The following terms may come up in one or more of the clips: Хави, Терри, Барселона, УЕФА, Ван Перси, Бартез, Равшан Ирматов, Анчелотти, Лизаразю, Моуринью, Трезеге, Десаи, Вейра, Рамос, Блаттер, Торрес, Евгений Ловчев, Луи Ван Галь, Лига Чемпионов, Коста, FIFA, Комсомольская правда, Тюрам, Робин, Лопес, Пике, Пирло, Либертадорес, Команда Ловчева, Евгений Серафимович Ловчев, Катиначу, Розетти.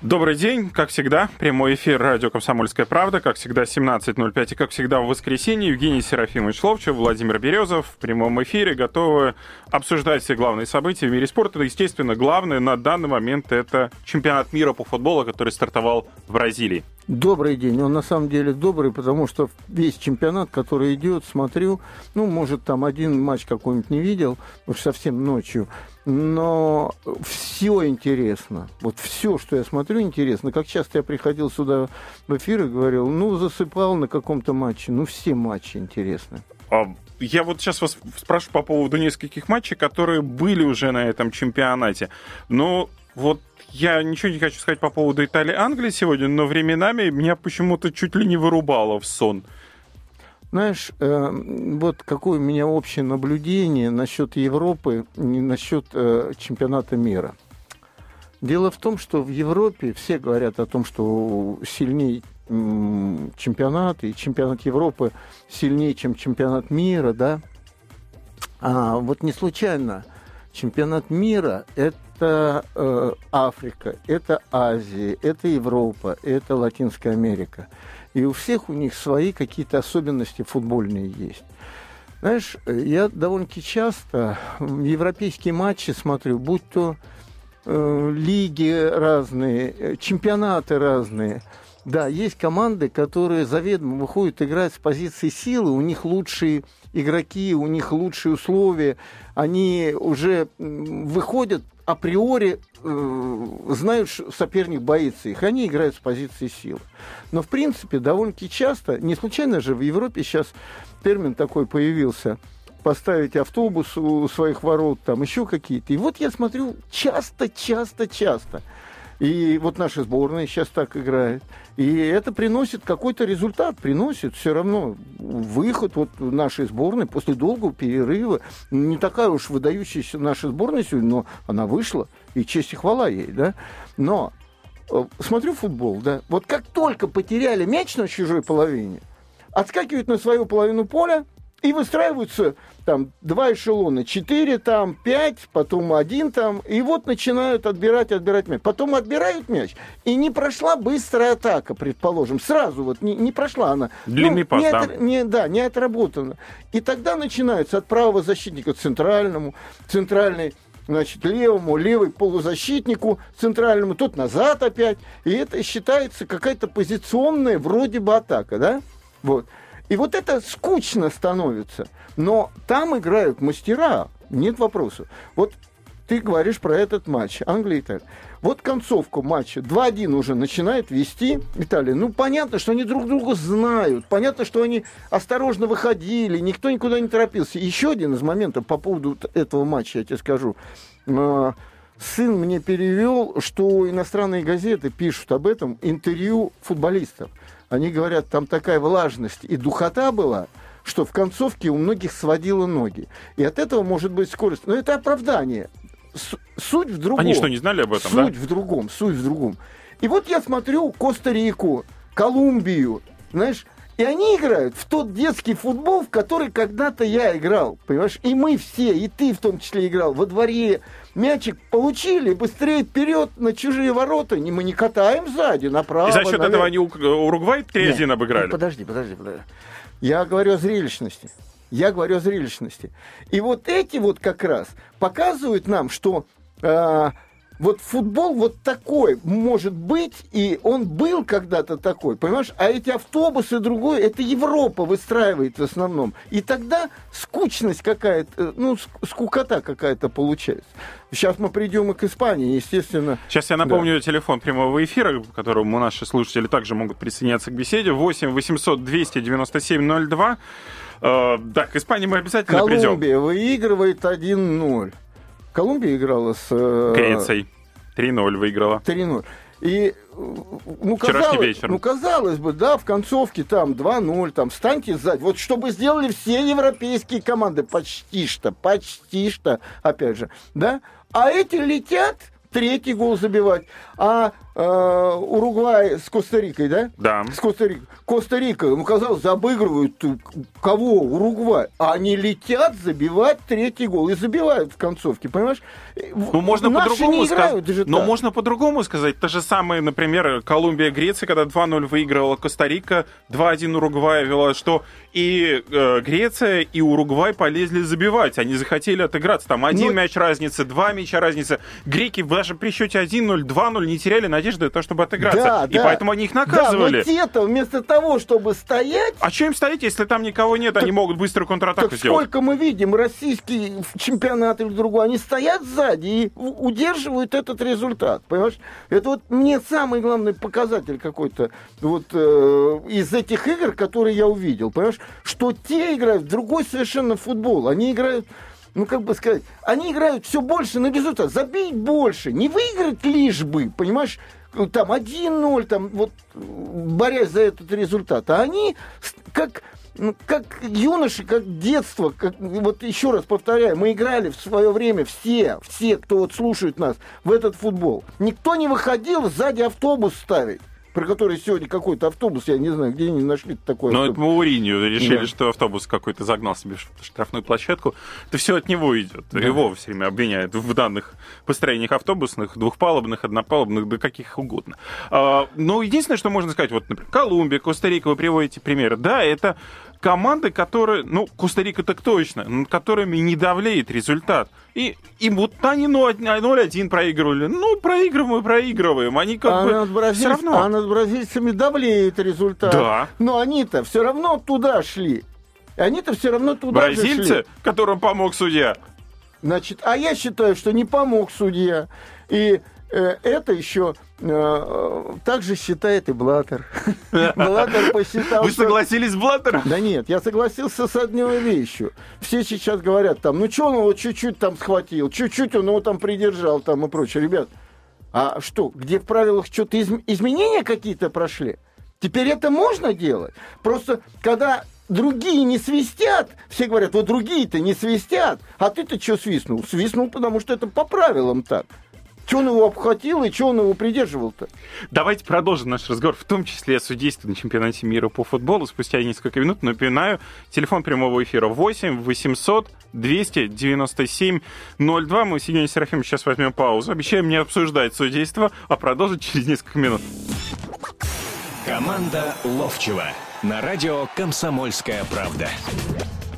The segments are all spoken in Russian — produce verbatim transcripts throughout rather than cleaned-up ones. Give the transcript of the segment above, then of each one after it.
Добрый день, как всегда, прямой эфир радио «Комсомольская правда», как всегда, семнадцать ноль пять, и как всегда в воскресенье Евгений Серафимович Ловчев, Владимир Березов в прямом эфире готовы обсуждать все главные события в мире спорта. Естественно, главное на данный момент это чемпионат мира по футболу, который стартовал в Бразилии. Добрый день. Он на самом деле добрый, потому что весь чемпионат, который идет, смотрю, ну, может, там один матч какой-нибудь не видел, уж совсем ночью, но все интересно. Вот все, что я смотрю, интересно. Как часто я приходил сюда в эфир и говорил, ну, засыпал на каком-то матче, ну, все матчи интересны. Я вот сейчас вас спрошу по поводу нескольких матчей, которые были уже на этом чемпионате, но вот я ничего не хочу сказать по поводу Италии-Англии сегодня, но временами меня почему-то чуть ли не вырубало в сон. Знаешь, вот какое у меня общее наблюдение насчет Европы, насчет чемпионата мира. Дело в том, что в Европе все говорят о том, что сильнее чемпионат, и чемпионат Европы сильнее, чем чемпионат мира, да? А вот не случайно чемпионат мира – это... Это э, Африка, это Азия, это Европа, это Латинская Америка. И у всех у них свои какие-то особенности футбольные есть. Знаешь, я довольно-таки часто европейские матчи смотрю, будь то э, лиги разные, чемпионаты разные. Да, есть команды, которые заведомо выходят играть с позиции силы, у них лучшие игроки, у них лучшие условия, они уже выходят априори, э, знают, что соперник боится их, они играют с позиции силы. Но, в принципе, довольно-таки часто, не случайно же в Европе сейчас термин такой появился, поставить автобус у своих ворот, там еще какие-то. И вот я смотрю часто, часто, часто. И вот наша сборная сейчас так играет. И это приносит какой-то результат, приносит все равно выход вот нашей сборной после долгого перерыва. Не такая уж выдающаяся наша сборная сегодня, но она вышла, и честь и хвала ей, да. Но смотрю футбол, да, вот как только потеряли мяч на чужой половине, отскакивают на свою половину поля, и выстраиваются там два эшелона, четыре там, пять, потом один там, и вот начинают отбирать, отбирать мяч. Потом отбирают мяч, и не прошла быстрая атака, предположим, сразу вот не, не прошла она. Длинный ну, пас, не да. От, не, да, не отработана. И тогда начинается от правого защитника центральному, центральный, значит, левому, левый полузащитнику центральному, тот назад опять, и это считается какая-то позиционная вроде бы атака, да, вот. И вот это скучно становится. Но там играют мастера, нет вопроса. Вот ты говоришь про этот матч, Англия и Италия. Вот концовку матча, два один уже начинает вести Италия. Ну, понятно, что они друг друга знают, понятно, что они осторожно выходили, никто никуда не торопился. Еще один из моментов по поводу этого матча, я тебе скажу. Сын мне перевел, что иностранные газеты пишут об этом, интервью футболистов. Они говорят, там такая влажность и духота была, что в концовке у многих сводило ноги. И от этого может быть скорость. Но это оправдание. Суть в другом. Они что, не знали об этом, да? Суть в другом, суть в другом. И вот я смотрю Коста-Рику, Колумбию, знаешь, и они играют в тот детский футбол, в который когда-то я играл, понимаешь? И мы все, и ты в том числе играл во дворе. Мячик получили, быстрее вперед на чужие ворота. Мы не катаем сзади, направо. И за счет навер... этого они Уругвай три один обыграли? Нет, подожди, подожди, подожди. Я говорю о зрелищности. Я говорю о зрелищности. И вот эти вот как раз показывают нам, что... Э- Вот футбол вот такой может быть, и он был когда-то такой, понимаешь? А эти автобусы другой, это Европа выстраивает в основном. И тогда скучность какая-то, ну, скукота какая-то получается. Сейчас мы придем и к Испании, естественно. Сейчас я напомню да. телефон прямого эфира, к которому наши слушатели также могут присоединяться к беседе. восемь восемьсот двести девяносто семь ноль два. Э, да, к Испании мы обязательно Колумбия придем. Колумбия выигрывает один ноль. Колумбия играла с... Грецией. три ноль выиграла. три ноль. И, ну, казалось, ну, казалось бы, да, в концовке там два ноль, там, встаньте сзади. Вот что бы сделали все европейские команды. Почти что, почти что, опять же, да. А эти летят, третий гол забивать. А э, Уругвай с Коста-Рикой, да? Да. С Коста-Рикой. Коста-Рика, ну, казалось, обыгрывают кого? Уругвай. А они летят забивать третий гол. И забивают в концовке, понимаешь? Ну, можно по-другому сказать. Но можно по-другому сказать. То же самое, например, Колумбия-Греция, когда два ноль выигрывала Коста-Рика, два один Уругвай вела, что и э, Греция, и Уругвай полезли забивать. Они захотели отыграться. Там один Но... мяч разницы, два мяча разницы. Греки даже при счете один ноль, два ноль не теряли надежды на то, чтобы отыграться. Да, и да. поэтому они их наказывали. Да, но те-то вместо того, чтобы стоять... А что им стоять, если там никого нет? Так, они могут быструю контратаку так сделать. Сколько мы видим, российские чемпионаты или другой, они стоят сзади и удерживают этот результат. Понимаешь? Это вот мне самый главный показатель какой-то вот э, из этих игр, которые я увидел. Понимаешь? Что те играют в другой совершенно футбол. Они играют... Ну, как бы сказать, они играют все больше на результат. Забить больше, не выиграть лишь бы, понимаешь, там один ноль, там, вот, борясь за этот результат. А они как, как юноши, как детство, как, вот еще раз повторяю, мы играли в свое время все, все, кто вот слушает нас, в этот футбол. Никто не выходил сзади автобус ставить. Про который сегодня какой-то автобус, я не знаю, где они нашли такой автобус. Ну, это Моуринью решили, да. что автобус какой-то загнал себе в штрафную площадку. Это все от него идет. Да. Его все время обвиняют в данных построениях автобусных, двухпалубных, однопалубных, да каких угодно. А, ну, единственное, что можно сказать, вот, например, Колумбия, Коста-Рика, вы приводите примеры, да, это команды, которые, ну, Коста-Рика так точно, над которыми не давлеет результат. И, и вот они ноль один проигрывали. Ну, проигрываем и проигрываем. Они как а бы бразиль... все равно... А над бразильцами давлеет результат. Да. Но они-то все равно туда шли. Они-то все равно туда Бразильцы, же шли. Бразильцы, которым помог судья. Значит, а я считаю, что не помог судья. И э, это еще... Так же считает и Блаттер. Блаттер посчитал... Вы согласились с Блаттером? Да нет, я согласился с одной вещью. Все сейчас говорят там, ну что он его чуть-чуть там схватил, чуть-чуть он его там придержал там и прочее. Ребят, а что, где в правилах что-то изменения какие-то прошли? Теперь это можно делать? Просто когда... Другие не свистят. Все говорят, вот другие-то не свистят. А ты-то что свистнул? Свистнул, потому что это по правилам так. Чего он его обхватил и чего он его придерживал-то? Давайте продолжим наш разговор, в том числе о судействе на чемпионате мира по футболу. Спустя несколько минут, напоминаю, телефон прямого эфира восемь восемьсот двести девяносто семь ноль два. Мы с Евгением Серафимовичем сейчас возьмем паузу. Обещаем не обсуждать судейство, а продолжить через несколько минут. Команда Ловчева на радио «Комсомольская правда».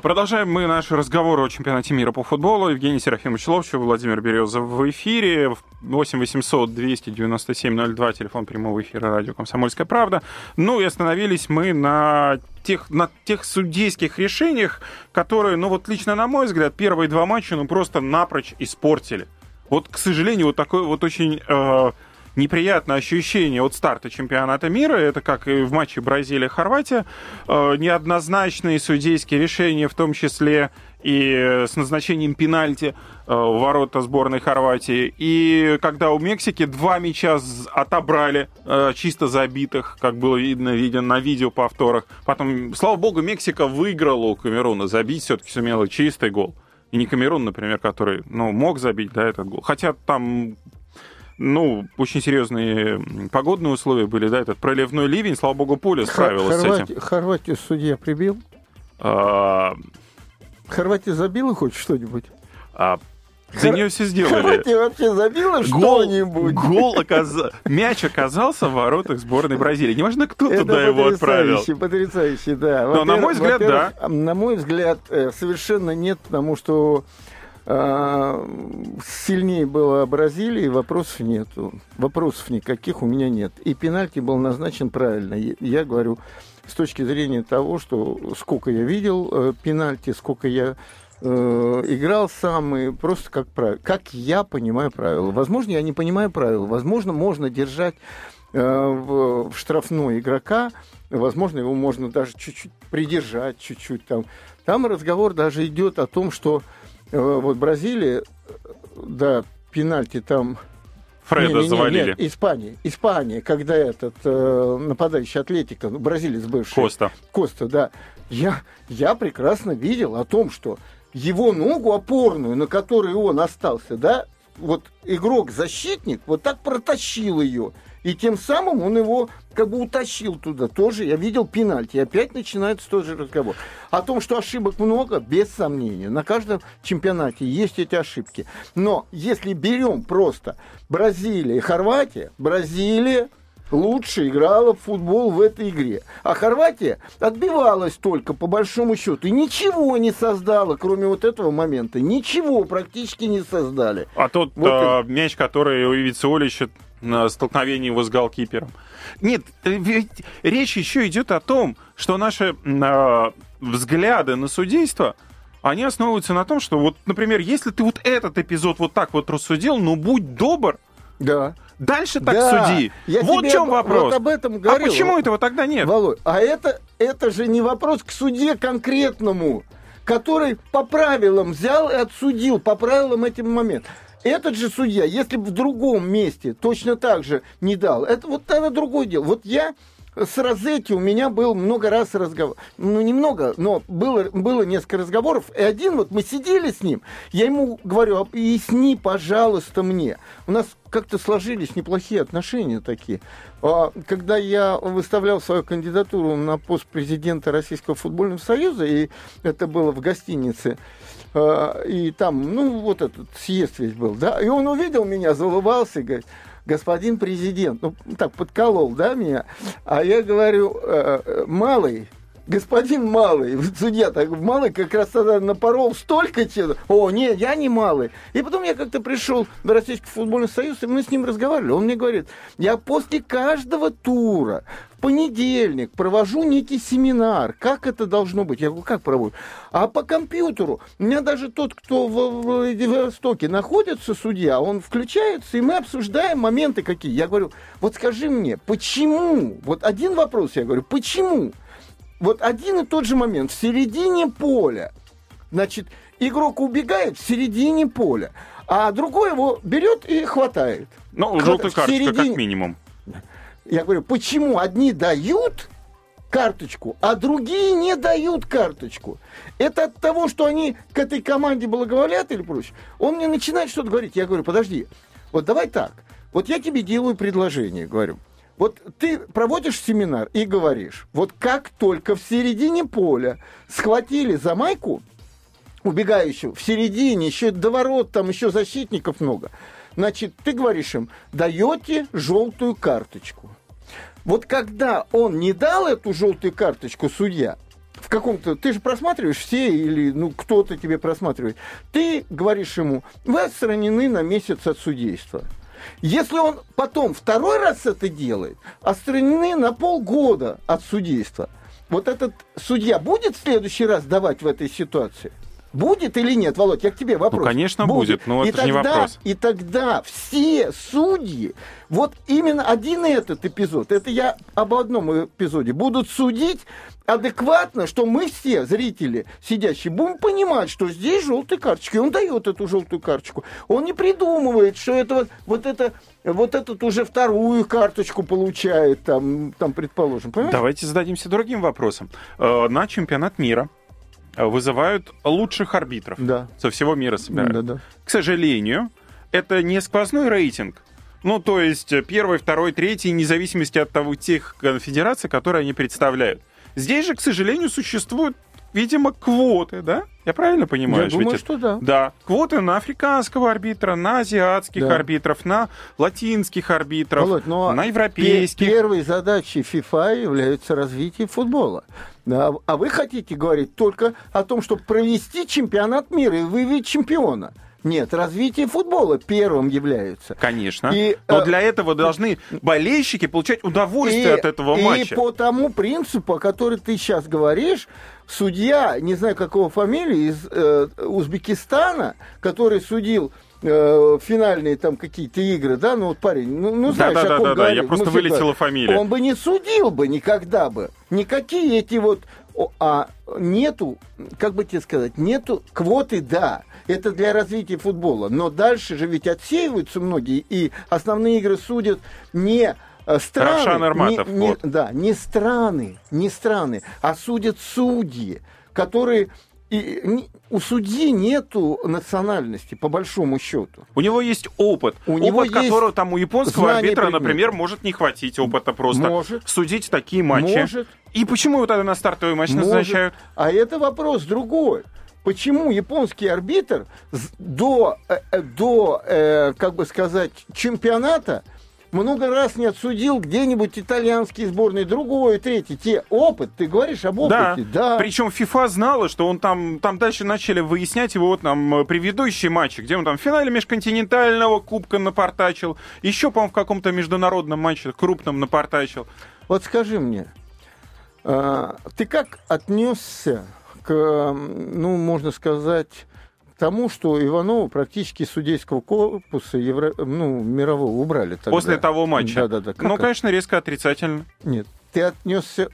Продолжаем мы наш разговор о чемпионате мира по футболу. Евгений Серафимович Ловчев, Владимир Березов в эфире. восемь восемьсот двести девяносто семь ноль два, телефон прямого эфира радио «Комсомольская правда». Ну и остановились мы на тех, на тех судейских решениях, которые, ну вот лично на мой взгляд, первые два матча ну просто напрочь испортили. Вот, к сожалению, вот такой вот очень... Э- неприятное ощущение от старта чемпионата мира. Это как и в матче Бразилия-Хорватия. Неоднозначные судейские решения, в том числе и с назначением пенальти в ворота сборной Хорватии. И когда у Мексики два мяча отобрали, чисто забитых, как было видно, видно на видеоповторах. Потом, слава богу, Мексика выиграла у Камеруна. Забить все-таки сумела чистый гол. И не Камерун, например, который, ну, мог забить, да, этот гол. Хотя там... Ну, очень серьезные погодные условия были, да, этот проливной ливень, слава богу, поле справилось Хорвати... с этим. Хорватию судья прибил? А... Хорватия забила хоть что-нибудь? А... За Хор... нее все сделали. Хорватия вообще забила гол... что-нибудь? Гол оказ... Мяч оказался в воротах сборной Бразилии. Неважно, кто это туда его отправил. Это потрясающе, потрясающе, да. Но на мой взгляд, да. На мой взгляд, совершенно нет, потому что... сильнее была Бразилия, вопросов нету. Вопросов никаких у меня нет. И пенальти был назначен правильно. Я говорю, с точки зрения того, что сколько я видел пенальти, сколько я э, играл сам, и просто как правило. Как я понимаю правила. Возможно, я не понимаю правила. Возможно, можно держать э, в, в штрафной игрока. Возможно, его можно даже чуть-чуть придержать, чуть-чуть там. Там разговор даже идет о том, что Вот Бразилия, да, пенальти там... Фреда не, не, завалили. Нет, Испания. Испания, когда этот э, нападающий Атлетико, ну, бразилец бывший. Коста. Коста, да. Я, я прекрасно видел о том, что его ногу опорную, на которой он остался, да, вот игрок-защитник вот так протащил ее. И тем самым он его как бы утащил туда. Тоже я видел пенальти. И опять начинается тот же разговор. О том, что ошибок много, без сомнения. На каждом чемпионате есть эти ошибки. Но если берем просто Бразилия и Хорватия, Бразилия лучше играла в футбол в этой игре. А Хорватия отбивалась только по большому счету. И ничего не создала, кроме вот этого момента. Ничего практически не создали. А тот вот а, мяч, который у Ивицеолича на столкновении его с голкипером. Нет, ведь речь еще идет о том, что наши э, взгляды на судейство, они основываются на том, что вот, например, если ты вот этот эпизод вот так вот рассудил, ну будь добр. Да. Дальше так да. суди. Я вот в чем об... вопрос. Вот об этом говорил. А почему этого тогда нет? Володь, а это, это же не вопрос к суде конкретному, который по правилам взял и отсудил, по правилам этим моментом. Этот же судья, если бы в другом месте точно так же не дал, это вот это другое дело. Вот я с Розетти, у меня был много раз разговор, ну немного, но было, было несколько разговоров, и один вот мы сидели с ним, я ему говорю, объясни, пожалуйста, мне. У нас как-то сложились неплохие отношения такие. Когда я выставлял свою кандидатуру на пост президента Российского футбольного союза, и это было в гостинице, и там, ну, вот этот съезд весь был, да, и он увидел меня, заулыбался и говорит, господин президент, ну, так, подколол, да, меня, а я говорю, малый, господин малый, судья, так, малый как раз тогда напорол столько чего, о, нет, я не малый, и потом я как-то пришел в Российский футбольный союз, и мы с ним разговаривали, он мне говорит, я после каждого тура понедельник провожу некий семинар. Как это должно быть? Я говорю, как проводят? А по компьютеру. У меня даже тот, кто в Владивостоке находится, судья, он включается, и мы обсуждаем моменты какие. Я говорю, вот скажи мне, почему? Вот один вопрос я говорю, почему? Вот один и тот же момент. В середине поля. Значит, игрок убегает в середине поля, а другой его берет и хватает. Ну, желтая карточка середине... как минимум. Я говорю, почему одни дают карточку, а другие не дают карточку? Это от того, что они к этой команде благоволят или прочее? Он мне начинает что-то говорить. Я говорю, подожди, вот давай так. Вот я тебе делаю предложение, говорю. Вот ты проводишь семинар и говоришь, вот как только в середине поля схватили за майку убегающего, в середине, еще до ворот, там еще защитников много, значит, ты говоришь им, даете желтую карточку. Вот когда он не дал эту желтую карточку, судья, в каком-то... Ты же просматриваешь все, или ну, кто-то тебе просматривает. Ты говоришь ему, вы отстранены на месяц от судейства. Если он потом второй раз это делает, отстранены на полгода от судейства. Вот этот судья будет в следующий раз давать в этой ситуации? Будет или нет, Володь, я к тебе вопрос. Ну, конечно, будет, будет но и это тогда, же не вопрос. И тогда все судьи, вот именно один этот эпизод, это я об одном эпизоде, будут судить адекватно, что мы все, зрители сидящие, будем понимать, что здесь желтые карточки. Он дает эту желтую карточку. Он не придумывает, что это вот, вот, это, вот этот уже вторую карточку получает, там, там предположим. Понимаешь? Давайте зададимся другим вопросом. На чемпионат мира вызывают лучших арбитров. Да. Со всего мира собирают. Да, да. К сожалению, это не сквозной рейтинг. Ну, то есть первый, второй, третий, вне зависимости от того, тех конфедераций, которые они представляют. Здесь же, к сожалению, существуют, видимо, квоты, да? Я правильно понимаю? Я думаю, это... что да. Да. Квоты на африканского арбитра, на азиатских да. арбитров, на латинских арбитров, Володь, на европейских. Первой задачей FIFA является развитие футбола. Да. А вы хотите говорить только о том, чтобы провести чемпионат мира и выявить чемпиона? Нет, развитие футбола первым является. Конечно. И, но для этого должны болельщики получать удовольствие и, от этого и матча. И по тому принципу, о котором ты сейчас говоришь, судья, не знаю, какого фамилии, из э, Узбекистана, который судил э, финальные там какие-то игры, да, ну вот парень, ну, ну знаешь, да, да, о ком да, да, говорил. Да, я просто вылетела фамилия. Он бы не судил бы никогда бы. Никакие эти вот а нету, как бы тебе сказать, нету квоты, да, это для развития футбола, но дальше же ведь отсеиваются многие, и основные игры судят не страны, Ирматов, не, не, вот. да, не страны, не страны, а судят судьи, которые... И у судьи нету национальности, по большому счету. У него есть опыт. У опыт, него которого есть там у японского арбитра, предмет. например, может не хватить опыта просто. Может. Судить такие матчи. Может. И почему его тогда на стартовый матч может. назначают? А это вопрос другой. Почему японский арбитр до, до, как бы сказать, чемпионата много раз не отсудил где-нибудь итальянские сборные, другой, третий, те опыт, ты говоришь об опыте, да. да. Причем FIFA знала, что он там, там дальше начали выяснять его вот там предыдущие матчи, где он там в финале межконтинентального кубка напортачил, еще, по-моему, в каком-то международном матче крупном напортачил. Вот скажи мне, ты как отнесся к, ну, можно сказать, тому, что Иванову практически судейского корпуса евро... ну, мирового убрали тогда. После того матча? Да-да-да. Ну, конечно, резко отрицательно. Нет, ты отнесся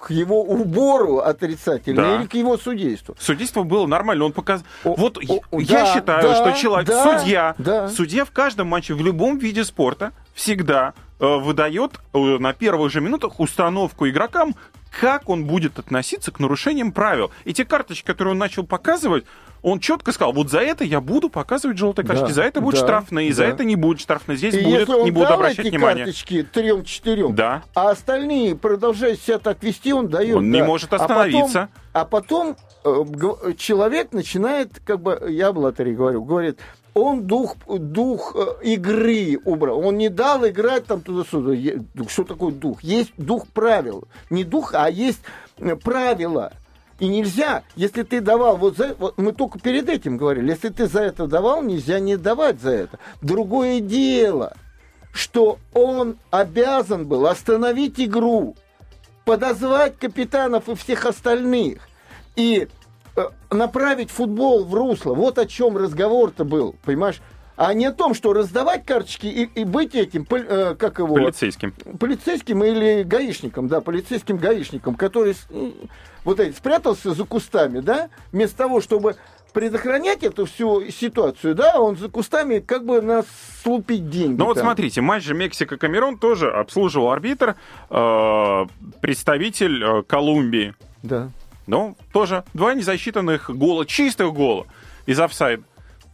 к его убору отрицательно, да, или к его судейству? Судейство было нормально. Он показ... о, вот о, я да, считаю, да, что человек, да, судья, да. судья в каждом матче, в любом виде спорта всегда э, выдает э, на первых же минутах установку игрокам, как он будет относиться к нарушениям правил. И те карточки, которые он начал показывать, он четко сказал, вот за это я буду показывать желтые карточки, да, за это будут да, штрафные, да. за это не будет штрафные, здесь и будет, не буду обращать внимания. Если он дал эти карточки трем-четырем, да. а остальные продолжают себя так вести, он дает. Он да. не может остановиться. А потом, а потом человек начинает, как бы, я Блаттере говорю, говорит, он дух, дух игры убрал. Он не дал играть там туда-сюда. Что такое дух? Есть дух правил. Не дух, а есть правила. И нельзя, если ты давал, вот, за, вот мы только перед этим говорили, если ты за это давал, нельзя не давать за это. Другое дело, что он обязан был остановить игру, подозвать капитанов и всех остальных, и э, направить футбол в русло. Вот о чем разговор-то был, понимаешь? А не о том, что раздавать карточки и, и быть этим, э, как его... Полицейским. Полицейским или гаишником, да, полицейским гаишником, который э, вот эти, спрятался за кустами, да, вместо того, чтобы предохранять эту всю ситуацию, да, он за кустами как бы нас слупить деньги. Ну вот смотрите, матч же Мексика-Камерун тоже обслуживал арбитр, э, представитель э, Колумбии. Да. Ну, тоже два незасчитанных гола, чистых гола из офсайда.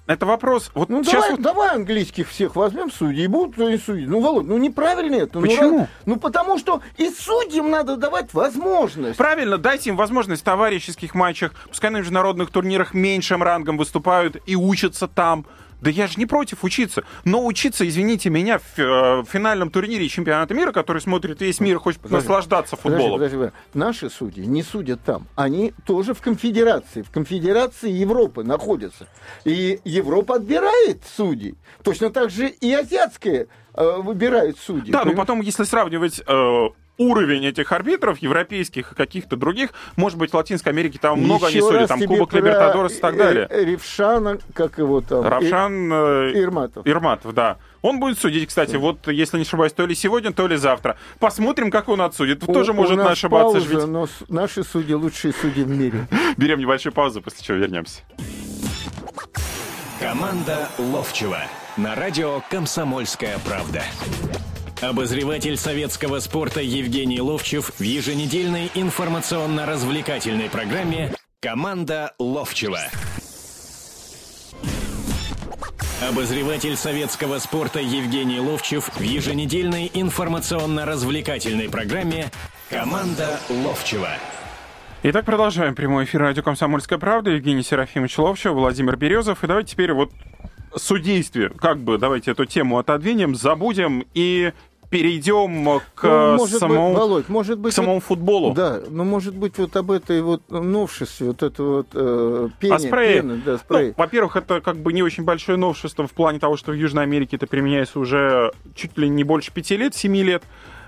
Это вопрос... Вот ну, сейчас давай, вот... давай английских всех возьмем, судьи, и будут и судьи. Ну, Володь, ну, неправильно это. Почему? Ну, ну, потому что и судьям надо давать возможность. Правильно, дайте им возможность в товарищеских матчах, пускай на международных турнирах меньшим рангом выступают и учатся там. Да я же не против учиться. Но учиться, извините меня, в, в финальном турнире чемпионата мира, который смотрит весь мир и хочет подожди, наслаждаться футболом. Подожди, подожди. Наши судьи не судят там. Они тоже в конфедерации. В конфедерации Европы находятся. И Европа отбирает судей. Точно так же и азиатская э, выбирает судей. Да, понимаешь? Но потом, если сравнивать... Э, уровень этих арбитров, европейских и каких-то других, может быть, в Латинской Америке там еще много они судят, там Кубок Либертадорес и так далее. Ревшана, как его там? Равшан и... Ирматов. Ирматов, да. Он будет судить, кстати, да. вот, если не ошибаюсь, то ли сегодня, то ли завтра. Посмотрим, как он отсудит. У, Тоже у может нас ошибаться. Пауза, ведь... но наши судьи лучшие судьи в мире. Берем небольшую паузу, после чего вернемся. Команда Ловчева на радио «Комсомольская правда». Обозреватель советского спорта Евгений Ловчев в еженедельной информационно-развлекательной программе «Команда Ловчева». Обозреватель советского спорта Евгений Ловчев в еженедельной информационно-развлекательной программе «Команда Ловчева». Итак, продолжаем прямой эфир радио «Комсомольская правда». Евгений Серафимович Ловчев, Владимир Березов. И давайте теперь вот... судействе, как бы, давайте эту тему отодвинем, забудем и перейдем к, ну, может самому, быть, Володь, может быть, к самому футболу. Да, но ну, может быть вот об этой вот новшестве, вот это вот э, пене. А спрей? Пене, да, спрей. Ну, во-первых, это как бы не очень большое новшество в плане того, что в Южной Америке это применяется уже чуть ли не больше пяти лет, семи лет.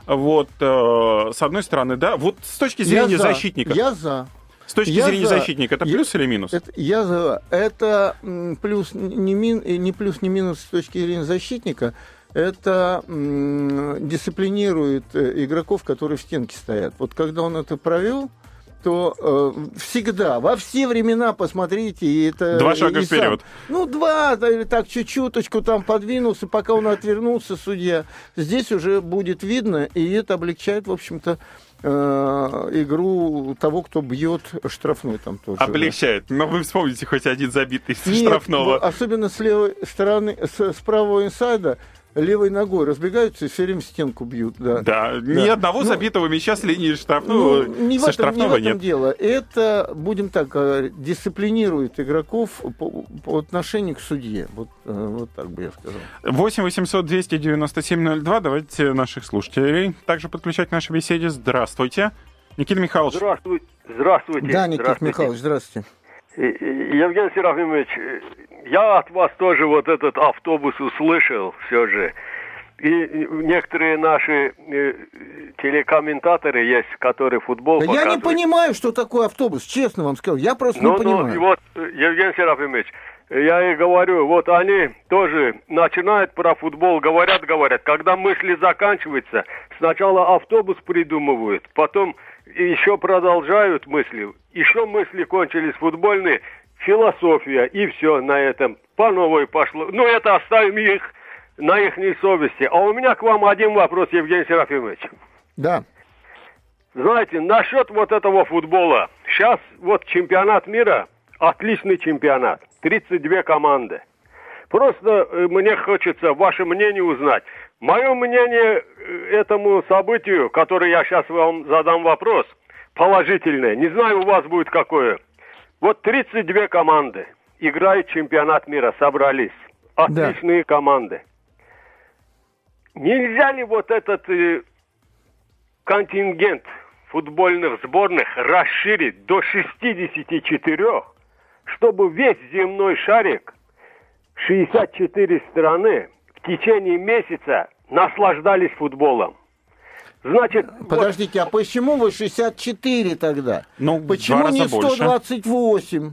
Вот, э, с одной стороны, да, вот с точки зрения я за, защитника. Я за. С точки я зрения за... защитника, это я... плюс или минус? Это, я за... это плюс, не, мин... не плюс, не минус с точки зрения защитника. Это м- дисциплинирует игроков, которые в стенке стоят. Вот когда он это провел, то э, всегда, во все времена, посмотрите, и это... Два шага вперед. Сам, ну, два, или так, чуть-чуточку там подвинулся, пока он отвернулся, судья. Здесь уже будет видно, и это облегчает, в общем-то, игру того, кто бьет штрафной там тоже. Облегчает. Да. Но вы вспомните хоть один забитый из Нет, штрафного. Особенно с левой стороны, с, с правого инсайда, левой ногой разбегаются и все время стенку бьют. Да, да, да. Ни одного ну, забитого мяча с линии штрафного ну, не со в этом, штрафного не в этом нет. Дело. Это, будем так говорить, дисциплинирует игроков по, по отношению к судье. Вот, вот так бы я сказал. восемь восемьсот двести девяносто семь ноль два. Давайте наших слушателей также подключать к нашей беседе. Здравствуйте. Никита Михайлович. Здравствуйте. Здравствуйте. Да, Никита здравствуйте. Михайлович, здравствуйте. Евгений Серафимович, я от вас тоже вот этот автобус услышал все же. И некоторые наши телекомментаторы есть, которые футбол да показывают. Я не понимаю, что такое автобус, честно вам скажу. Я просто ну, не ну, понимаю. И вот, Евгений Серафимович, я и говорю, вот они тоже начинают про футбол, говорят, говорят. Когда мысли заканчиваются, сначала автобус придумывают, потом еще продолжают мысли. Еще мысли кончились футбольные. Философия, и все на этом. По новой пошло. Ну, это оставим их на их совести. А у меня к вам один вопрос, Евгений Серафимович. Да. Знаете, насчет вот этого футбола. Сейчас вот чемпионат мира, отличный чемпионат. тридцать две команды. Просто мне хочется ваше мнение узнать. Мое мнение этому событию, которое я сейчас вам задам вопрос, положительное. Не знаю, у вас будет какое. Вот тридцать две команды играют чемпионат мира, собрались. Отличные да. команды. Нельзя ли вот этот э, контингент футбольных сборных расширить до шестьдесят четыре, чтобы весь земной шарик, шестьдесят четыре страны, в течение месяца наслаждались футболом? Значит, подождите, вот... а почему вы шестьдесят четыре тогда? Ну, почему не сто двадцать восемь,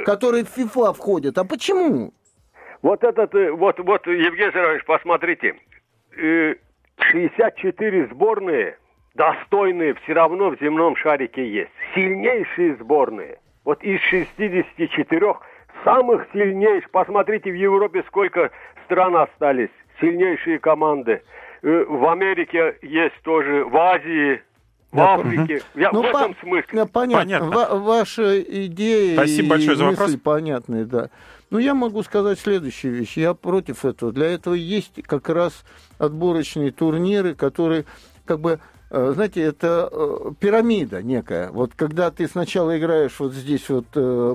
больше, которые в FIFA входят? А почему? Вот этот, вот, вот, Евгений Сергеевич, посмотрите, шестьдесят четыре сборные, достойные, все равно в земном шарике есть. Сильнейшие сборные. Вот из шестидесяти четырёх самых сильнейших, посмотрите, в Европе сколько стран остались, сильнейшие команды. В Америке есть тоже, в Азии, да, в Африке. Угу. Я, ну, в этом по- смысле. Понятно. Понятно. Ваши идеи Спасибо и большое за мысли вопрос. Понятные, да. Но я могу сказать следующую вещь. Я против этого. Для этого есть как раз отборочные турниры, которые, как бы, знаете, это пирамида некая. Вот когда ты сначала играешь вот здесь вот,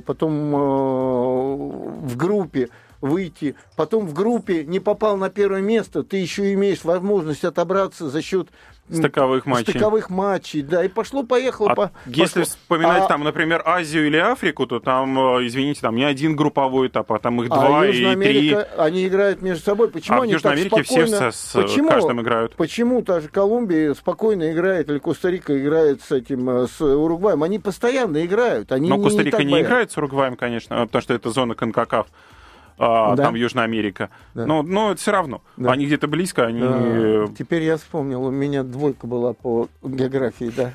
потом в группе, выйти, потом в группе не попал на первое место, ты еще имеешь возможность отобраться за счет стыковых матчей. Стыковых матчей, да, и пошло-поехало. А по... Если пошло... вспоминать, а... там, например, Азию или Африку, то там, извините, там не один групповой этап, а там их а два Южная и Америка, три. Они играют между собой. Почему а они в Южной так Америке спокойно... все с Почему? Каждым играют. Почему та же Колумбия спокойно играет, или Коста-Рика играет с этим, с Уругваем? Они постоянно играют. Они Но не, Коста-Рика не, не играет с Уругваем, конечно, потому что это зона Конкакав. А, да. Там Южная Америка. Да. Но, но все равно. Да. Они где-то близко, они... Да. Теперь я вспомнил, у меня двойка была по географии, да.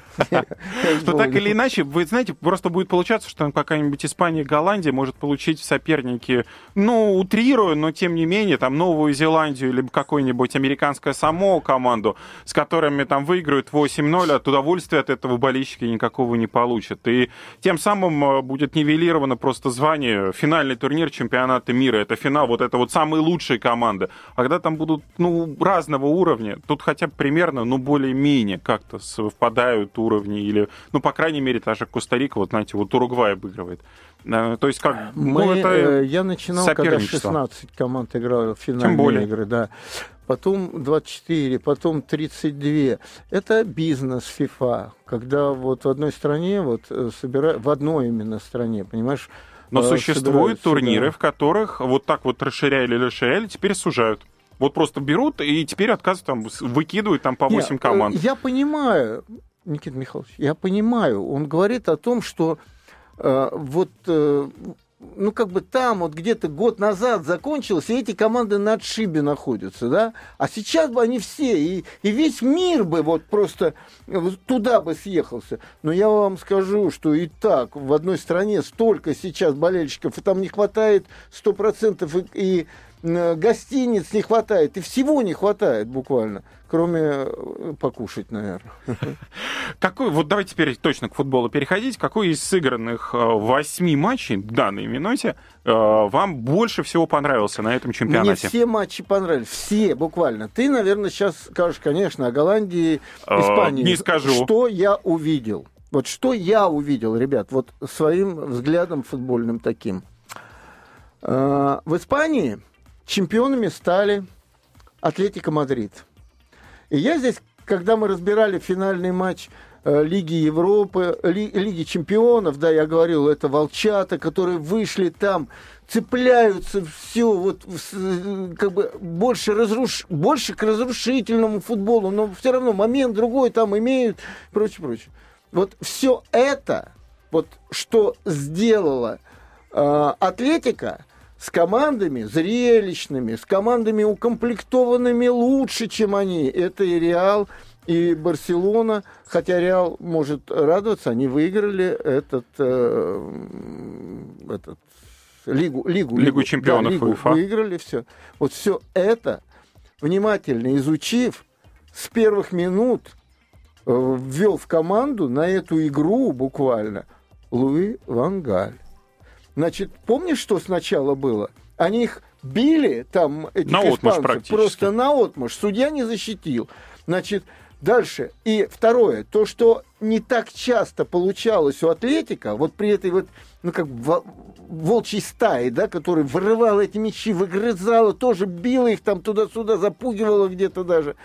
Что так или иначе, вы знаете, просто будет получаться, что какая-нибудь Испания, Голландия может получить в сопернике, ну, утрирую, но тем не менее, там, Новую Зеландию или какую-нибудь американское Самоа команду, с которыми там выиграют восемь ноль, от удовольствия от этого болельщики никакого не получат. И тем самым будет нивелировано просто звание финальный турнир чемпионата мира. Это финал, вот это вот самые лучшие команды. А когда там будут, ну, разного уровня, тут хотя бы примерно, ну, более-менее как-то совпадают уровни. Или, ну, по крайней мере, та же Коста-Рика, вот, знаете, вот Уругвай обыгрывает. То есть, как... Мы, ну, это я начинал, когда шестнадцать команд играл в финальные игры, да. Потом двадцать четыре, потом тридцать два. Это бизнес FIFA. Когда вот в одной стране, вот, собирают... В одной именно стране, понимаешь... Но а, существуют сюда, турниры, сюда. В которых вот так вот расширяли, расширяли, теперь сужают. Вот просто берут и теперь отказывают, там, выкидывают там по восемь Нет, команд. Я понимаю, Никита Михайлович, я понимаю. Он говорит о том, что э, вот э, ну, как бы там вот где-то год назад закончилось, и эти команды на отшибе находятся, да? А сейчас бы они все, и, и весь мир бы вот просто туда бы съехался. Но я вам скажу, что и так в одной стране столько сейчас болельщиков, и там не хватает сто процентов, и, и гостиниц не хватает, и всего не хватает буквально. Кроме покушать, наверное. Какой, вот давайте теперь точно к футболу переходить. Какой из сыгранных восьми матчей в данной минуте вам больше всего понравился на этом чемпионате? Мне все матчи понравились. Все, буквально. Ты, наверное, сейчас скажешь, конечно, о Голландии, Испании. Не скажу. Что я увидел? Вот что я увидел, ребят, вот своим взглядом футбольным таким. В Испании чемпионами стали Атлетико Мадрид. И я здесь, когда мы разбирали финальный матч э, Лиги Европы, ли, Лиги Чемпионов, да, я говорил, это волчата, которые вышли там, цепляются, все, вот, как бы, больше, разруш... больше к разрушительному футболу, но все равно момент другой там имеют, прочее, прочее. Вот все это, вот, что сделала э, Атлетика, с командами зрелищными, с командами укомплектованными лучше, чем они. Это и Реал, и Барселона. Хотя Реал может радоваться, они выиграли этот, э, этот, лигу, лигу, лигу, лигу чемпионов, да, лигу УЕФА. Выиграли все. Вот все это, внимательно изучив, с первых минут э, ввел в команду на эту игру буквально Луи Ван Галь. Значит, помнишь, что сначала было? Они их били, там, этих испанцев, просто наотмашь. Судья не защитил. Значит, дальше. И второе, то, что не так часто получалось у Атлетика, вот при этой вот, ну, как волчьей стае, да, которая вырывала эти мячи, выгрызала, тоже била их там туда-сюда, запугивала где-то даже.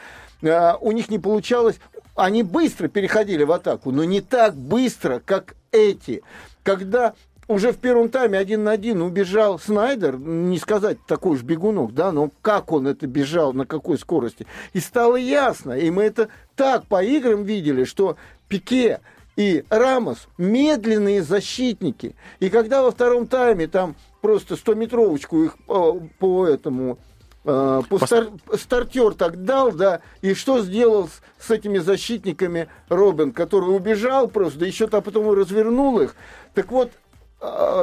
А, у них не получалось. Они быстро переходили в атаку, но не так быстро, как эти. Когда... Уже в первом тайме один на один убежал Снейдер, не сказать такой уж бегунок, да, но как он это бежал, на какой скорости. И стало ясно, и мы это так по играм видели, что Пике и Рамос медленные защитники. И когда во втором тайме там просто стометровочку их по, по этому... По стар... Стартер так дал, да, и что сделал с, с этими защитниками Робин, который убежал просто, да еще-то потом развернул их. Так вот,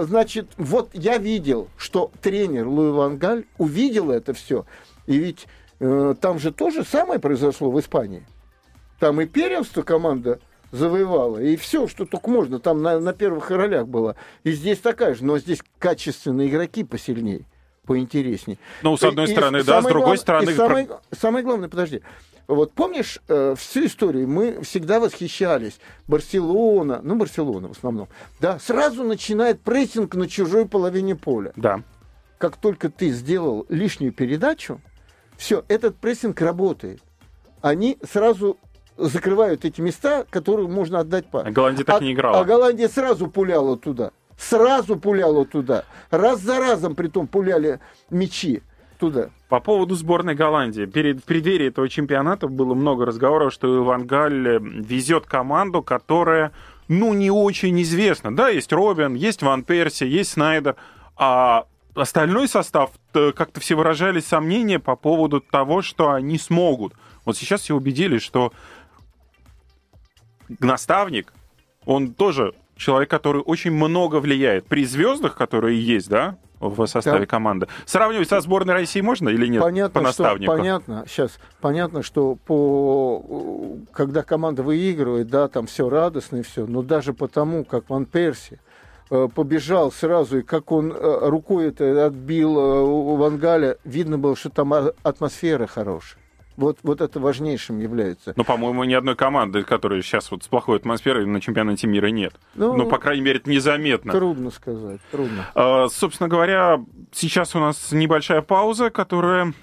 значит, вот я видел, что тренер Луи Ван Галь увидел это все. И ведь э, там же то же самое произошло в Испании. Там и первенство команда завоевала, и все, что только можно. Там на, на первых ролях было. И здесь такая же, но здесь качественные игроки посильнее, поинтереснее. Ну, с одной и, стороны, и, да, с другой глав... стороны... Самое... самое главное, подожди. Вот помнишь, э, всю историю мы всегда восхищались. Барселона, ну, Барселона в основном, да, сразу начинает прессинг на чужой половине поля. Да. Как только ты сделал лишнюю передачу, все, этот прессинг работает. Они сразу закрывают эти места, которые можно отдать пас. А Голландия так а, не играла. А Голландия сразу пуляла туда. Сразу пуляла туда. Раз за разом, притом, пуляли мячи туда. По поводу сборной Голландии. Перед, в преддверии этого чемпионата было много разговоров, что Ван Галь везет команду, которая, ну, не очень известна. Да, есть Робин, есть Ван Перси, есть Снейдер. А остальной состав, как-то все выражали сомнения по поводу того, что они смогут. Вот сейчас все убедились, что наставник, он тоже человек, который очень много влияет. При звездах, которые есть, да, в составе, да, команды. Сравнивать со сборной России можно или нет? Понятно, по наставнику. Что, понятно, сейчас, понятно, что по, когда команда выигрывает, да, там все радостно и все, но даже потому, как Ван Перси э, побежал сразу, и как он э, рукой это отбил э, у Ван Галя, видно было, что там атмосфера хорошая. Вот, вот это важнейшим является. Но, по-моему, ни одной команды, которая сейчас вот с плохой атмосферой на чемпионате мира, нет. Ну, ну, по крайней мере, это незаметно. Трудно сказать, трудно. А, собственно говоря, сейчас у нас небольшая пауза, которая,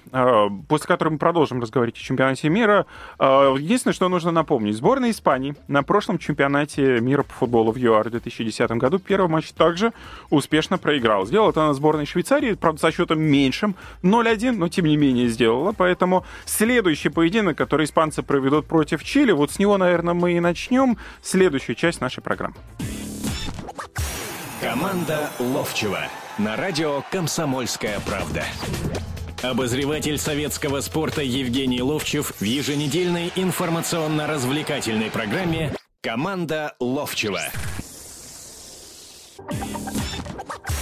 после которой мы продолжим разговаривать о чемпионате мира. Единственное, что нужно напомнить. Сборная Испании на прошлом чемпионате мира по футболу в ЮАР в две тысячи десятом году первый матч также успешно проиграла. Сделала это она сборной Швейцарии, правда, со счетом меньшим, ноль один, но тем не менее сделала. Поэтому следует Следующий поединок, который испанцы проведут против Чили, вот с него, наверное, мы и начнем следующую часть нашей программы. Команда Ловчева. На радио «Комсомольская правда». Обозреватель советского спорта Евгений Ловчев в еженедельной информационно-развлекательной программе «Команда Ловчева».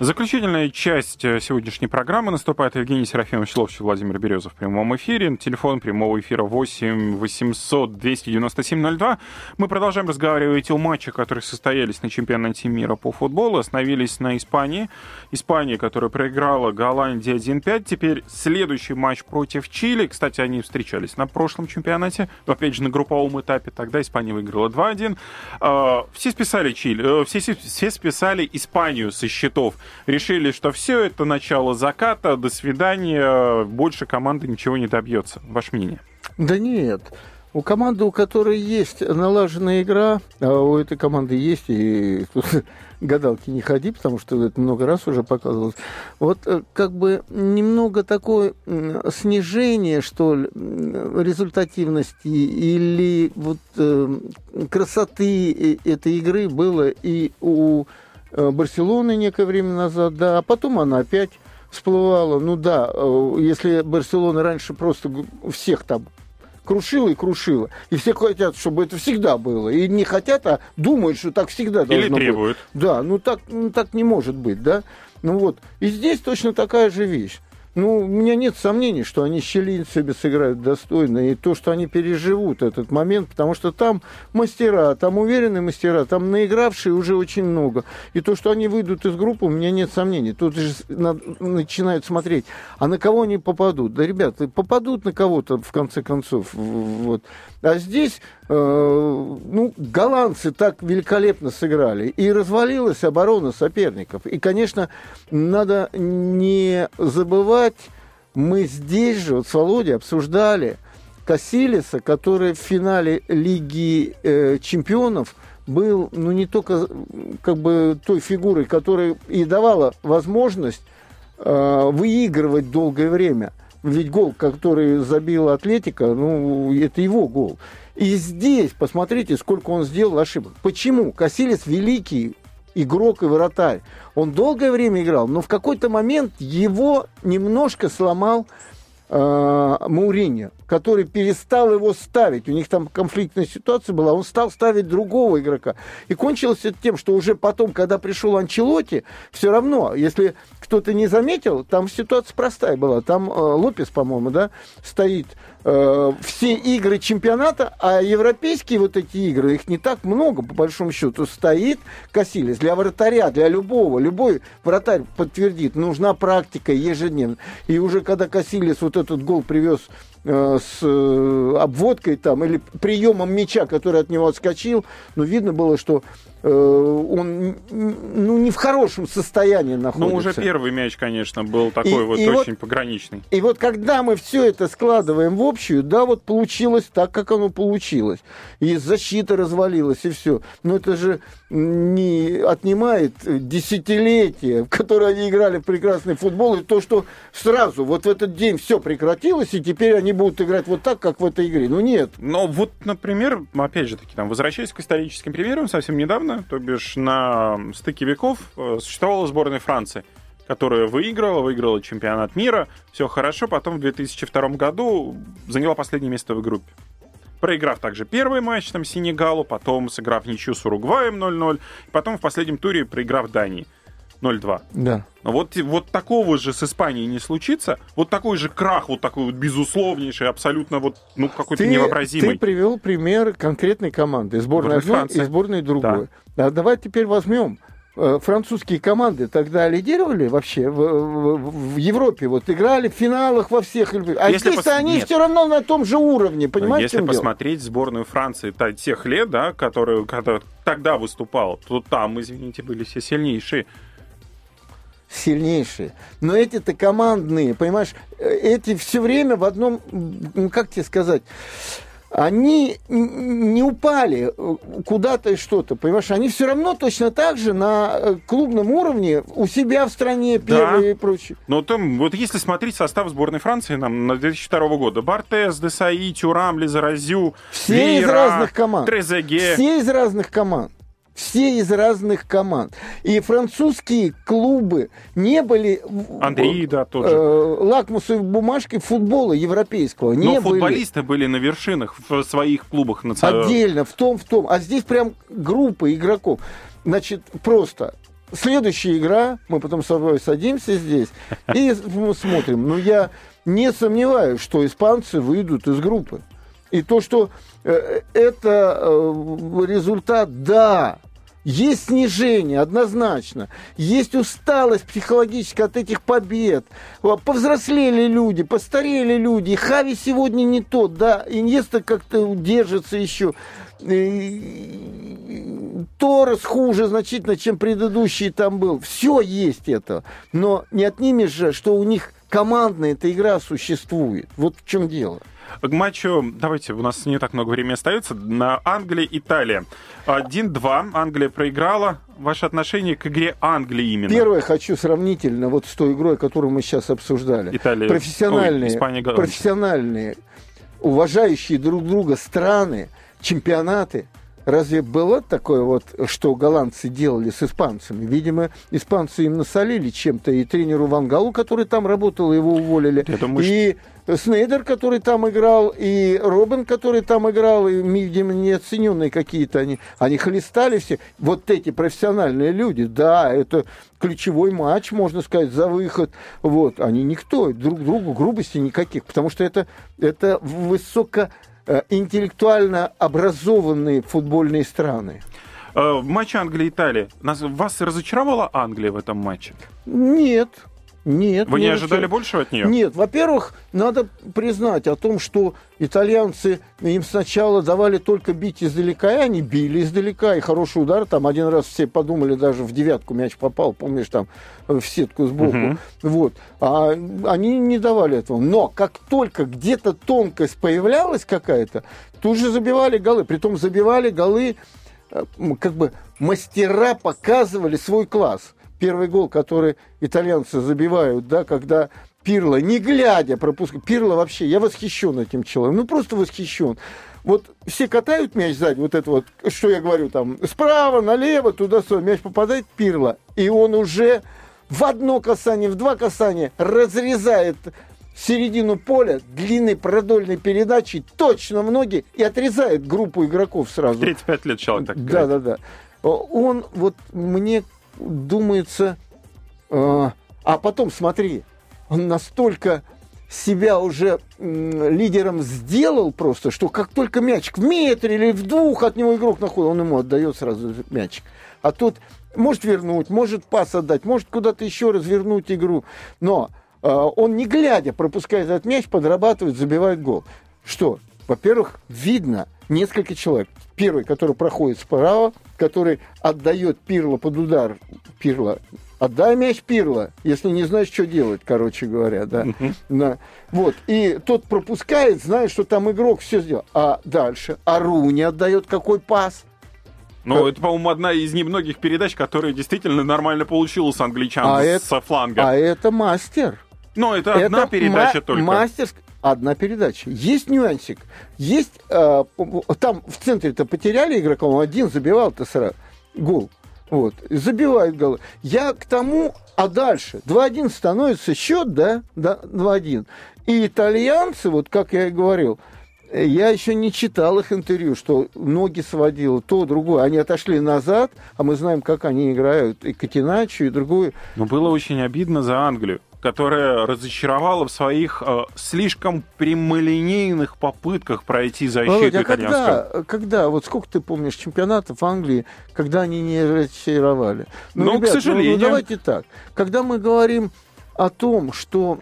Заключительная часть сегодняшней программы наступает. Евгений Серафимович Ловчев, Владимир Березов в прямом эфире. Телефон прямого эфира восемь восемьсот двести девяносто семь ноль два. Мы продолжаем разговаривать о матчах, которые состоялись на чемпионате мира по футболу. Остановились на Испании. Испания, которая проиграла Голландии один пять. Теперь следующий матч против Чили. Кстати, они встречались на прошлом чемпионате. Опять же, на групповом этапе. Тогда Испания выиграла два один. Все списали Чили. Все, все списали Испанию со счетов. Решили, что все, это начало заката, до свидания, больше команда ничего не добьется. Ваше мнение? Да нет. У команды, у которой есть налаженная игра, а у этой команды есть, и тут гадалки не ходи, потому что это много раз уже показывалось, вот как бы немного такое снижение, что ли, результативности или вот красоты этой игры было и у Барселоны некое время назад, да, а потом она опять всплывала. Ну да, если Барселона раньше просто всех там крушила и крушила, и все хотят, чтобы это всегда было, и не хотят, а думают, что так всегда должно или требуют. Быть. Да, ну так, ну так не может быть, да. Ну вот, и здесь точно такая же вещь. Ну, у меня нет сомнений, что они с чилийцами сыграют достойно, и то, что они переживут этот момент, потому что там мастера, там уверенные мастера, там наигравшие уже очень много. И то, что они выйдут из группы, у меня нет сомнений. Тут же начинают смотреть, а на кого они попадут? Да, ребята, попадут на кого-то, в конце концов. Вот. А здесь, э, ну, голландцы так великолепно сыграли, и развалилась оборона соперников. И, конечно, надо не забывать, мы здесь же, вот с Володей обсуждали Касилиаса, который в финале Лиги э, Чемпионов был, ну, не только как бы той фигурой, которая и давала возможность э, выигрывать долгое время. Ведь гол, который забил Атлетико, ну, это его гол. И здесь, посмотрите, сколько он сделал ошибок. Почему? Касилиас великий игрок и вратарь. Он долгое время играл, но в какой-то момент его немножко сломал э, Моуринью, который перестал его ставить. У них там конфликтная ситуация была, он стал ставить другого игрока. И кончилось это тем, что уже потом, когда пришел Анчелотти, все равно, если кто-то не заметил, там ситуация простая была. Там э, Лопес, по-моему, да, стоит э, все игры чемпионата, а европейские вот эти игры, их не так много, по большому счету, стоит Касилиас. Для вратаря, для любого, любой вратарь подтвердит, нужна практика ежедневно. И уже когда Касилиас вот этот гол привез с обводкой там, или приемом мяча, который от него отскочил, но видно было, что э, он ну, не в хорошем состоянии находится. Ну, уже первый мяч, конечно, был такой и, вот и очень вот, пограничный. И вот когда мы все это складываем в общую, да, вот получилось так, как оно получилось. И защита развалилась, и все. Но это же не отнимает десятилетия, в которые они играли в прекрасный футбол, и то, что сразу вот в этот день все прекратилось, и теперь они будут играть вот так, как в этой игре. Ну, нет. Но вот, например, опять же таки, там, возвращаясь к историческим примерам, совсем недавно, то бишь на стыке веков существовала сборная Франции, которая выиграла, выиграла чемпионат мира, все хорошо, потом в две тысячи втором году заняла последнее место в группе. Проиграв также первый матч там Сенегалу, потом сыграв ничью с Уругваем ноль ноль, потом в последнем туре проиграв Дании ноль два. Да. Вот, вот такого же с Испанией не случится. Вот такой же крах, вот такой вот безусловнейший, абсолютно вот, ну, какой-то ты, невообразимый. Ты привел пример конкретной команды. Сборная одной и сборная другой. Да. А давай теперь возьмем. Французские команды тогда лидировали вообще в, в, в Европе, вот играли в финалах во всех. А если здесь-то пос... они Нет. все равно на том же уровне, понимаете? Если посмотреть дело? Сборную Франции тех лет, да, которая тогда выступала, то там, извините, были все сильнейшие. Сильнейшие. Но эти-то командные, понимаешь, эти все время в одном, ну, как тебе сказать, они не упали куда-то и что-то, понимаешь? Они все равно точно так же на клубном уровне у себя в стране первые, да, и прочее. Но там, вот если смотреть состав сборной Франции нам на две тысячи второго года, Бартез, Десаи, Тюрам, Лизаразю, все Вейра, из разных команд. Трезеге. Все из разных команд. Все из разных команд. И французские клубы не были... Андрей, да, тот же. Лакмусовой бумажкой футбола европейского. Не Но футболисты были... были на вершинах в своих клубах. Отдельно, в том, в том. А здесь прям группа игроков. Значит, просто... Следующая игра, мы потом с собой садимся здесь и смотрим. Но я не сомневаюсь, что испанцы выйдут из группы. И то, что это результат, да... Есть снижение, однозначно. Есть усталость психологическая от этих побед. Повзрослели люди, постарели люди. И Хави сегодня не тот, да. Иньеста как-то удержится еще. И... Торрес хуже значительно, чем предыдущий там был. Все есть это. Но не отнимешь же, что у них командная эта игра существует. Вот в чем дело. К матчу, давайте, у нас не так много времени остается, на Англия-Италия. один-два, Англия проиграла. Ваше отношение к игре Англии именно? Первое, хочу сравнительно вот с той игрой, которую мы сейчас обсуждали. Италия, профессиональные, ой, Испания, профессиональные, уважающие друг друга страны, чемпионаты. Разве было такое вот, что голландцы делали с испанцами? Видимо, испанцы им насолили чем-то. И тренеру Ван Галу, который там работал, его уволили. Думаю, и что... Снейдер, который там играл, и Робин, который там играл, и, видимо, неоцененные какие-то они. Они хлестали все. Вот эти профессиональные люди, да, это ключевой матч, можно сказать, за выход. Вот, они никто, друг другу грубости никаких, потому что это, это высоко... интеллектуально образованные футбольные страны. В матче Англия-Италия. Вас разочаровала Англия в этом матче? Нет. Нет. Вы не ожидали все... большего от нее? Нет. Во-первых, надо признать о том, что итальянцы им сначала давали только бить издалека, и они били издалека, и хороший удар. Там один раз все подумали, даже в девятку мяч попал, помнишь, там в сетку сбоку. Uh-huh. Вот. А они не давали этого. Но как только где-то тонкость появлялась какая-то, тут же забивали голы. Притом забивали голы, как бы мастера показывали свой класс. Первый гол, который итальянцы забивают, да, когда Пирло, не глядя, пропускает. Пирло вообще, я восхищен этим человеком, ну просто восхищен. Вот все катают мяч сзади, вот это вот, что я говорю, там, справа, налево, туда-сюда, мяч попадает Пирло, и он уже в одно касание, в два касания разрезает середину поля длинной продольной передачей точно в ноги и отрезает группу игроков сразу. тридцать пять лет человек так играет. Да-да-да. Он, вот мне... думается, э, а потом, смотри, он настолько себя уже э, лидером сделал просто, что как только мячик в метре или в двух от него игрок находит, он ему отдает сразу мячик. А тот может вернуть, может пас отдать, может куда-то еще развернуть игру, но э, он, не глядя, пропускает этот мяч, подрабатывает, забивает гол. Что? Во-первых, видно несколько человек. Первый, который проходит справа, который отдает Пирло под удар. Пирло, отдай мяч Пирло, если не знаешь, что делать, короче говоря, да. Uh-huh. Да. Вот. И тот пропускает, зная, что там игрок все сделал. А дальше? А Руни отдает какой пас? Ну, как... это, по-моему, одна из немногих передач, которая действительно нормально получилась англичан а с... это... со фланга. А это мастер. Ну, это, это одна передача ма- только. Мастер... Одна передача. Есть нюансик. Есть... Э, там в центре-то потеряли игрока, он один забивал-то сразу гол. Вот. Забивает голы. Я к тому... А дальше? два-один становится счет, да? Да, два-один. И итальянцы, вот как я и говорил, я еще не читал их интервью, что ноги сводило, то, другое. Они отошли назад, а мы знаем, как они играют. И Катиначу, и другую. Но было очень обидно за Англию, которая разочаровала в своих э, слишком прямолинейных попытках пройти защиту итальянского. Когда, когда, вот сколько ты помнишь чемпионатов в Англии, когда они не разочаровали? Ну, ну ребят, к сожалению. Ну, ну, давайте так. Когда мы говорим о том, что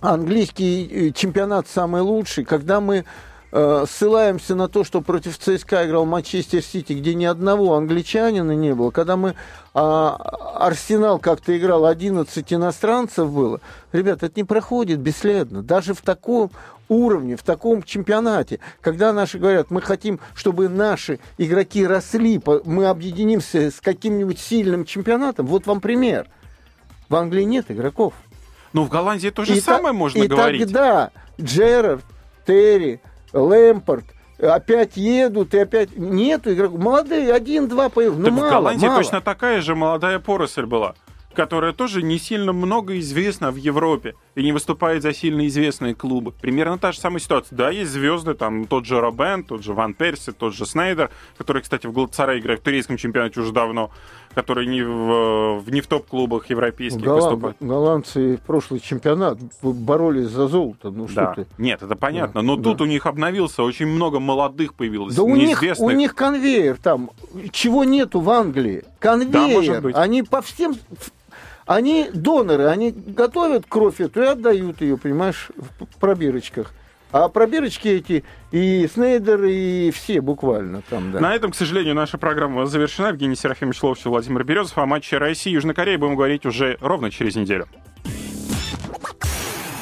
английский чемпионат самый лучший, когда мы э, ссылаемся на то, что против ЦСКА играл Манчестер Сити, где ни одного англичанина не было, когда мы э, Арсенал как-то играл, одиннадцать иностранцев было. Ребята, это не проходит бесследно. Даже в таком уровне, в таком чемпионате, когда наши говорят, мы хотим, чтобы наши игроки росли, мы объединимся с каким-нибудь сильным чемпионатом. Вот вам пример. В Англии нет игроков. Ну, в Голландии то же и самое та- можно и говорить. И тогда Джерард, Терри, Лэмпард опять едут, и опять нету игроков. Молодые, один-два появились. Ну, мало, в Голландии мало. Точно такая же молодая поросль была, которая тоже не сильно много известна в Европе и не выступает за сильно известные клубы. Примерно та же самая ситуация. Да, есть звезды, там тот же Робин, тот же Ван Перси, тот же Снейдер, который, кстати, в Галатасарае играет в турецком чемпионате уже давно, который не в, не в топ-клубах европейских Голланд, выступает. Голландцы в прошлый чемпионат боролись за золото. Ну, да. Что ты? Нет, это понятно. Да, но да. Тут у них обновился, очень много молодых появилось, да неизвестных. У них, у них конвейер там, чего нету в Англии. Конвейер. Да, может быть. Они по всем... Они доноры, они готовят кровь эту и отдают ее, понимаешь, в пробирочках. А пробирочки эти и Снейдер, и все буквально там, да. На этом, к сожалению, наша программа завершена. Евгений Серафимович Ловчев, Владимир Березов. О матче России и Южной Кореи будем говорить уже ровно через неделю.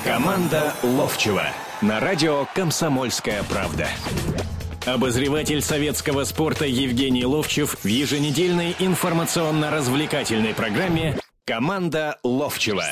Команда Ловчева на радио «Комсомольская правда». Обозреватель советского спорта Евгений Ловчев в еженедельной информационно-развлекательной программе «Команда Ловчева».